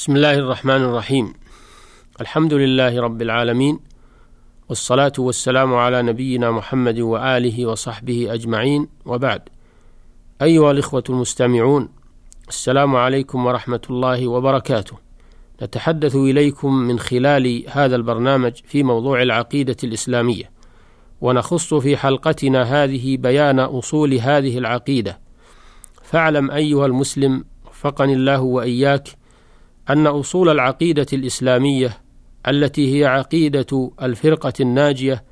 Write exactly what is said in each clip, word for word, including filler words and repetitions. بسم الله الرحمن الرحيم. الحمد لله رب العالمين، والصلاة والسلام على نبينا محمد وآله وصحبه أجمعين، وبعد. أيها الإخوة المستمعون، السلام عليكم ورحمة الله وبركاته. نتحدث إليكم من خلال هذا البرنامج في موضوع العقيدة الإسلامية، ونخص في حلقتنا هذه بيان أصول هذه العقيدة. فاعلم أيها المسلم، وفقني الله وإياك، أن أصول العقيدة الإسلامية التي هي عقيدة الفرقة الناجية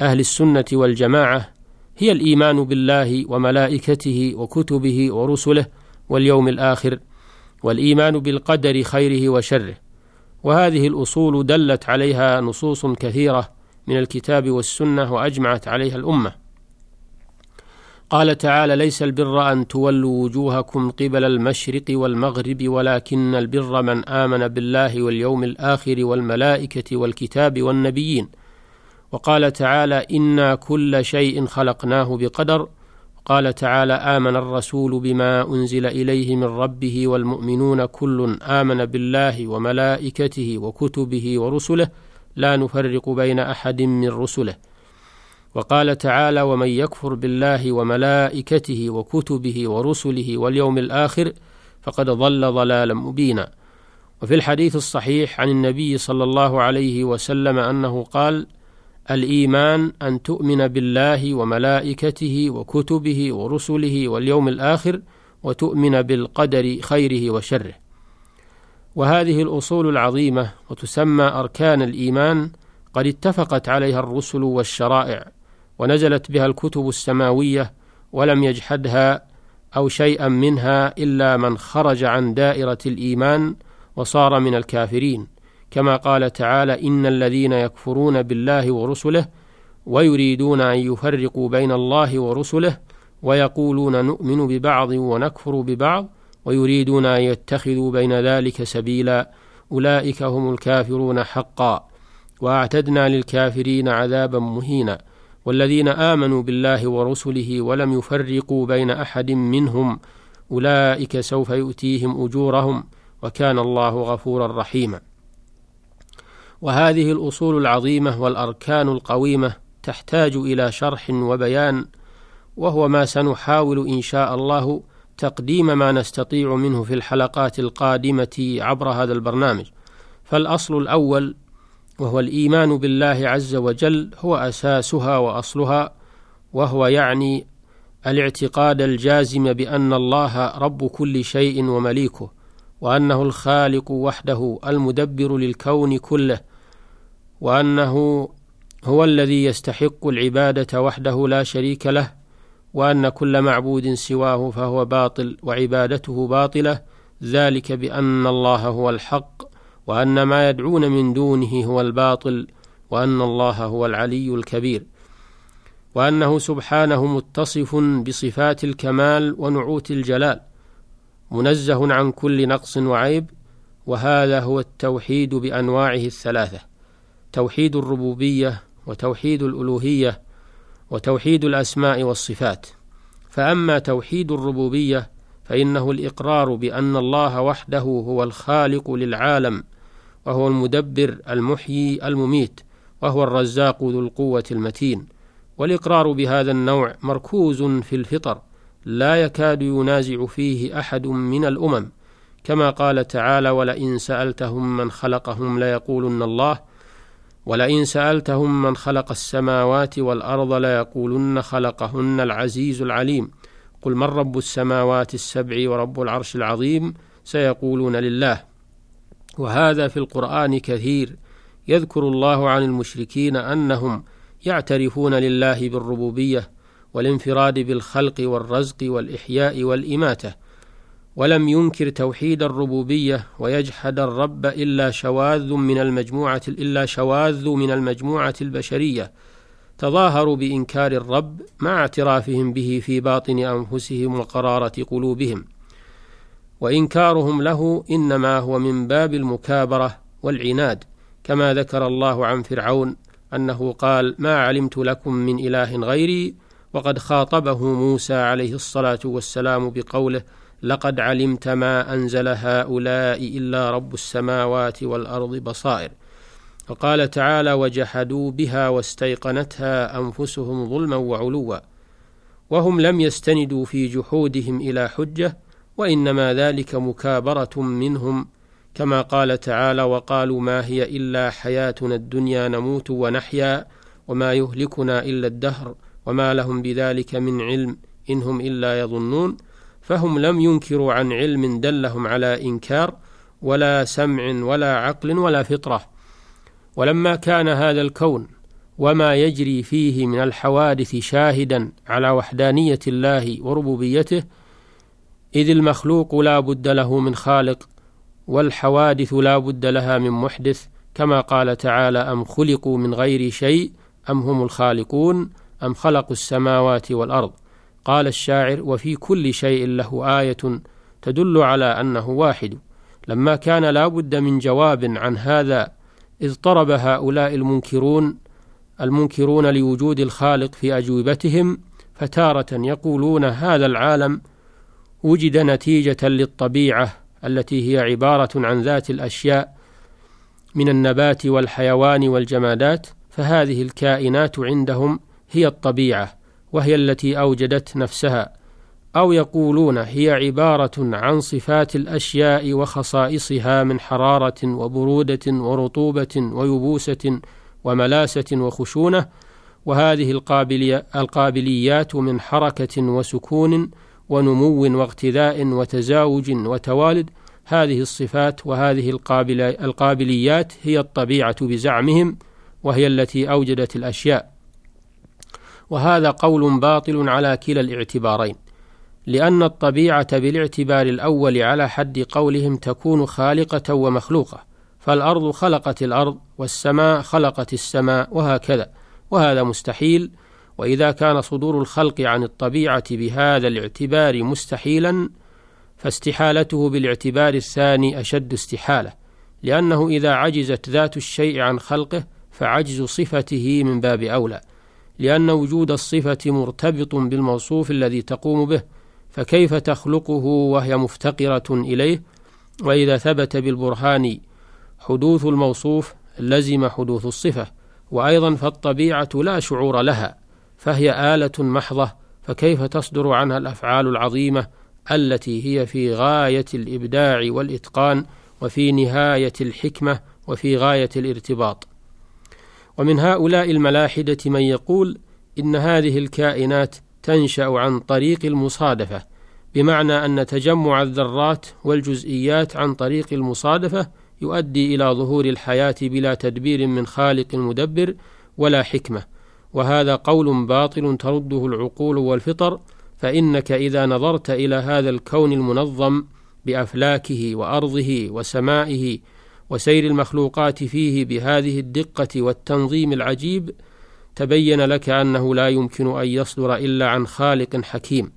أهل السنة والجماعة هي الإيمان بالله وملائكته وكتبه ورسله واليوم الآخر، والإيمان بالقدر خيره وشره. وهذه الأصول دلت عليها نصوص كثيرة من الكتاب والسنة، وأجمعت عليها الأمة. قال تعالى: ليس البر أن تولوا وجوهكم قبل المشرق والمغرب ولكن البر من آمن بالله واليوم الآخر والملائكة والكتاب والنبيين. وقال تعالى: إنا كل شيء خلقناه بقدر. قال تعالى: آمن الرسول بما أنزل إليه من ربه والمؤمنون كل آمن بالله وملائكته وكتبه ورسله لا نفرق بين أحد من رسله. وقال تعالى: ومن يكفر بالله وملائكته وكتبه ورسله واليوم الآخر فقد ضل ضلالا مبينا. وفي الحديث الصحيح عن النبي صلى الله عليه وسلم أنه قال: الإيمان أن تؤمن بالله وملائكته وكتبه ورسله واليوم الآخر وتؤمن بالقدر خيره وشره. وهذه الأصول العظيمة وتسمى أركان الإيمان قد اتفقت عليها الرسل والشرائع، ونزلت بها الكتب السماوية، ولم يجحدها أو شيئا منها إلا من خرج عن دائرة الإيمان وصار من الكافرين، كما قال تعالى: إن الذين يكفرون بالله ورسله ويريدون أن يفرقوا بين الله ورسله ويقولون نؤمن ببعض ونكفر ببعض ويريدون أن يتخذوا بين ذلك سبيلا أولئك هم الكافرون حقا وأعتدنا للكافرين عذابا مهينا. والذين آمنوا بالله ورسله ولم يفرقوا بين أحد منهم أولئك سوف يؤتيهم أجورهم وكان الله غفورا رحيما. وهذه الأصول العظيمة والأركان القويمة تحتاج إلى شرح وبيان، وهو ما سنحاول إن شاء الله تقديم ما نستطيع منه في الحلقات القادمة عبر هذا البرنامج. فالأصل الأول، وهو الإيمان بالله عز وجل، هو أساسها وأصلها، وهو يعني الاعتقاد الجازم بأن الله رب كل شيء ومليكه، وأنه الخالق وحده المدبر للكون كله، وأنه هو الذي يستحق العبادة وحده لا شريك له، وأن كل معبود سواه فهو باطل وعبادته باطلة، ذلك بأن الله هو الحق وأن ما يدعون من دونه هو الباطل، وأن الله هو العلي الكبير، وأنه سبحانه متصف بصفات الكمال ونعوت الجلال، منزه عن كل نقص وعيب. وهذا هو التوحيد بأنواعه الثلاثة: توحيد الربوبية، وتوحيد الألوهية، وتوحيد الأسماء والصفات. فأما توحيد الربوبية فإنه الإقرار بأن الله وحده هو الخالق للعالم، وهو المدبر المحيي المميت، وهو الرزاق ذو القوة المتين. والإقرار بهذا النوع مركوز في الفطر لا يكاد ينازع فيه أحد من الأمم، كما قال تعالى: ولئن سألتهم من خلقهم ليقولن الله ولئن سألتهم من خلق السماوات والأرض ليقولن خلقهن العزيز العليم. قل من رب السماوات السبع ورب العرش العظيم، سيقولون لله. وهذا في القرآن كثير، يذكر الله عن المشركين أنهم يعترفون لله بالربوبية والانفراد بالخلق والرزق والإحياء والإماتة، ولم ينكر توحيد الربوبية ويجحد الرب إلا شواذ من المجموعة إلا شواذ من المجموعة البشرية تظاهروا بإنكار الرب مع اعترافهم به في باطن أنفسهم وقرارة قلوبهم، وإنكارهم له إنما هو من باب المكابرة والعناد، كما ذكر الله عن فرعون أنه قال: ما علمت لكم من إله غيري، وقد خاطبه موسى عليه الصلاة والسلام بقوله: لقد علمت ما أنزل هؤلاء إلا رب السماوات والأرض بصائر. وقال تعالى وجحدوا بها واستيقنتها أنفسهم ظلما وعلوا وهم لم يستندوا في جحودهم إلى حجة وإنما ذلك مكابرة منهم كما قال تعالى وقالوا ما هي إلا حياتنا الدنيا نموت ونحيا وما يهلكنا إلا الدهر وما لهم بذلك من علم إنهم إلا يظنون. فهم لم ينكروا عن علم دلهم على إنكار ولا سمع ولا عقل ولا فطرة. ولما كان هذا الكون وما يجري فيه من الحوادث شاهدا على وحدانية الله وربوبيته إذ المخلوق لا بد له من خالق والحوادث لا بد لها من محدث كما قال تعالى أم خلقوا من غير شيء أم هم الخالقون أم خلقوا السماوات والأرض. قال الشاعر وفي كل شيء له آية تدل على أنه واحد. لما كان لا بد من جواب عن هذا اضطرب هؤلاء المنكرون المنكرون لوجود الخالق في أجوبتهم فتارة يقولون هذا العالم وجد نتيجة للطبيعة التي هي عبارة عن ذات الأشياء من النبات والحيوان والجمادات فهذه الكائنات عندهم هي الطبيعة وهي التي أوجدت نفسها، أو يقولون هي عبارة عن صفات الأشياء وخصائصها من حرارة وبرودة ورطوبة ويبوسة وملاسة وخشونة وهذه القابليات من حركة وسكون ونمو واغتذاء وتزاوج وتوالد. هذه الصفات وهذه القابليات هي الطبيعة بزعمهم وهي التي أوجدت الأشياء. وهذا قول باطل على كلا الاعتبارين لأن الطبيعة بالاعتبار الأول على حد قولهم تكون خالقة ومخلوقة فالأرض خلقت الأرض والسماء خلقت السماء وهكذا وهذا مستحيل. وإذا كان صدور الخلق عن الطبيعة بهذا الاعتبار مستحيلا فاستحالته بالاعتبار الثاني أشد استحالة لأنه إذا عجزت ذات الشيء عن خلقه فعجز صفته من باب أولى لأن وجود الصفة مرتبط بالموصوف الذي تقوم به فكيف تخلقه وهي مفتقرة إليه. وإذا ثبت بالبرهان حدوث الموصوف لزم حدوث الصفة. وأيضا فالطبيعة لا شعور لها فهي آلة محضة فكيف تصدر عنها الأفعال العظيمة التي هي في غاية الإبداع والإتقان وفي نهاية الحكمة وفي غاية الارتباط. ومن هؤلاء الملاحدة من يقول إن هذه الكائنات تنشأ عن طريق المصادفة بمعنى أن تجمع الذرات والجزئيات عن طريق المصادفة يؤدي إلى ظهور الحياة بلا تدبير من خالق مدبر ولا حكمة. وهذا قول باطل ترده العقول والفطر فإنك إذا نظرت إلى هذا الكون المنظم بأفلاكه وأرضه وسمائه وسير المخلوقات فيه بهذه الدقة والتنظيم العجيب تبين لك أنه لا يمكن أن يصدر إلا عن خالق حكيم.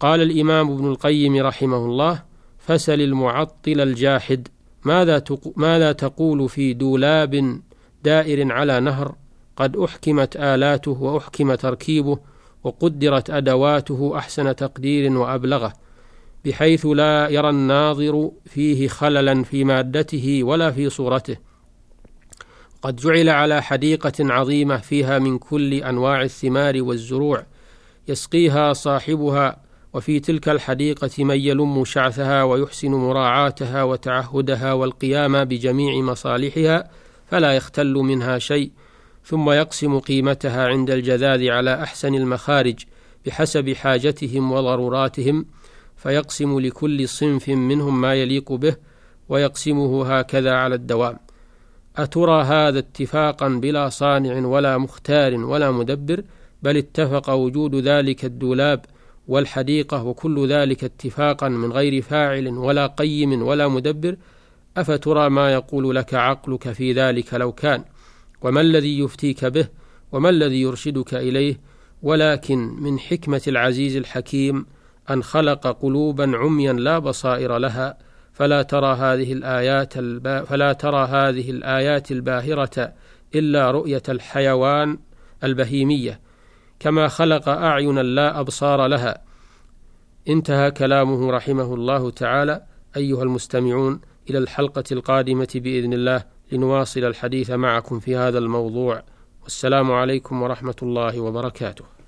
قال الإمام ابن القيم رحمه الله فسل المعطل الجاحد ماذا, ماذا تقول في دولاب دائر على نهر قد أحكمت آلاته وأحكم تركيبه وقدرت أدواته أحسن تقدير وأبلغه بحيث لا يرى الناظر فيه خللا في مادته ولا في صورته قد جعل على حديقة عظيمة فيها من كل أنواع الثمار والزروع يسقيها صاحبها وفي تلك الحديقة من يلم شعثها ويحسن مراعاتها وتعهدها والقيام بجميع مصالحها فلا يختل منها شيء ثم يقسم قيمتها عند الجذاذ على أحسن المخارج بحسب حاجتهم وضروراتهم فيقسم لكل صنف منهم ما يليق به ويقسمه هكذا على الدوام. أترى هذا اتفاقا بلا صانع ولا مختار ولا مدبر بل اتفق وجود ذلك الدولاب والحديقة وكل ذلك اتفاقا من غير فاعل ولا قيم ولا مدبر أفترى ما يقول لك عقلك في ذلك لو كان وما الذي يفتيك به وما الذي يرشدك إليه. ولكن من حكمة العزيز الحكيم أن خلق قلوبا عميا لا بصائر لها فلا ترى هذه الآيات الب... فلا ترى هذه الآيات الباهرة إلا رؤية الحيوان البهيمية كما خلق أعينا لا أبصار لها انتهى كلامه رحمه الله تعالى أيها المستمعون إلى الحلقة القادمة بإذن الله لنواصل الحديث معكم في هذا الموضوع، والسلام عليكم ورحمة الله وبركاته.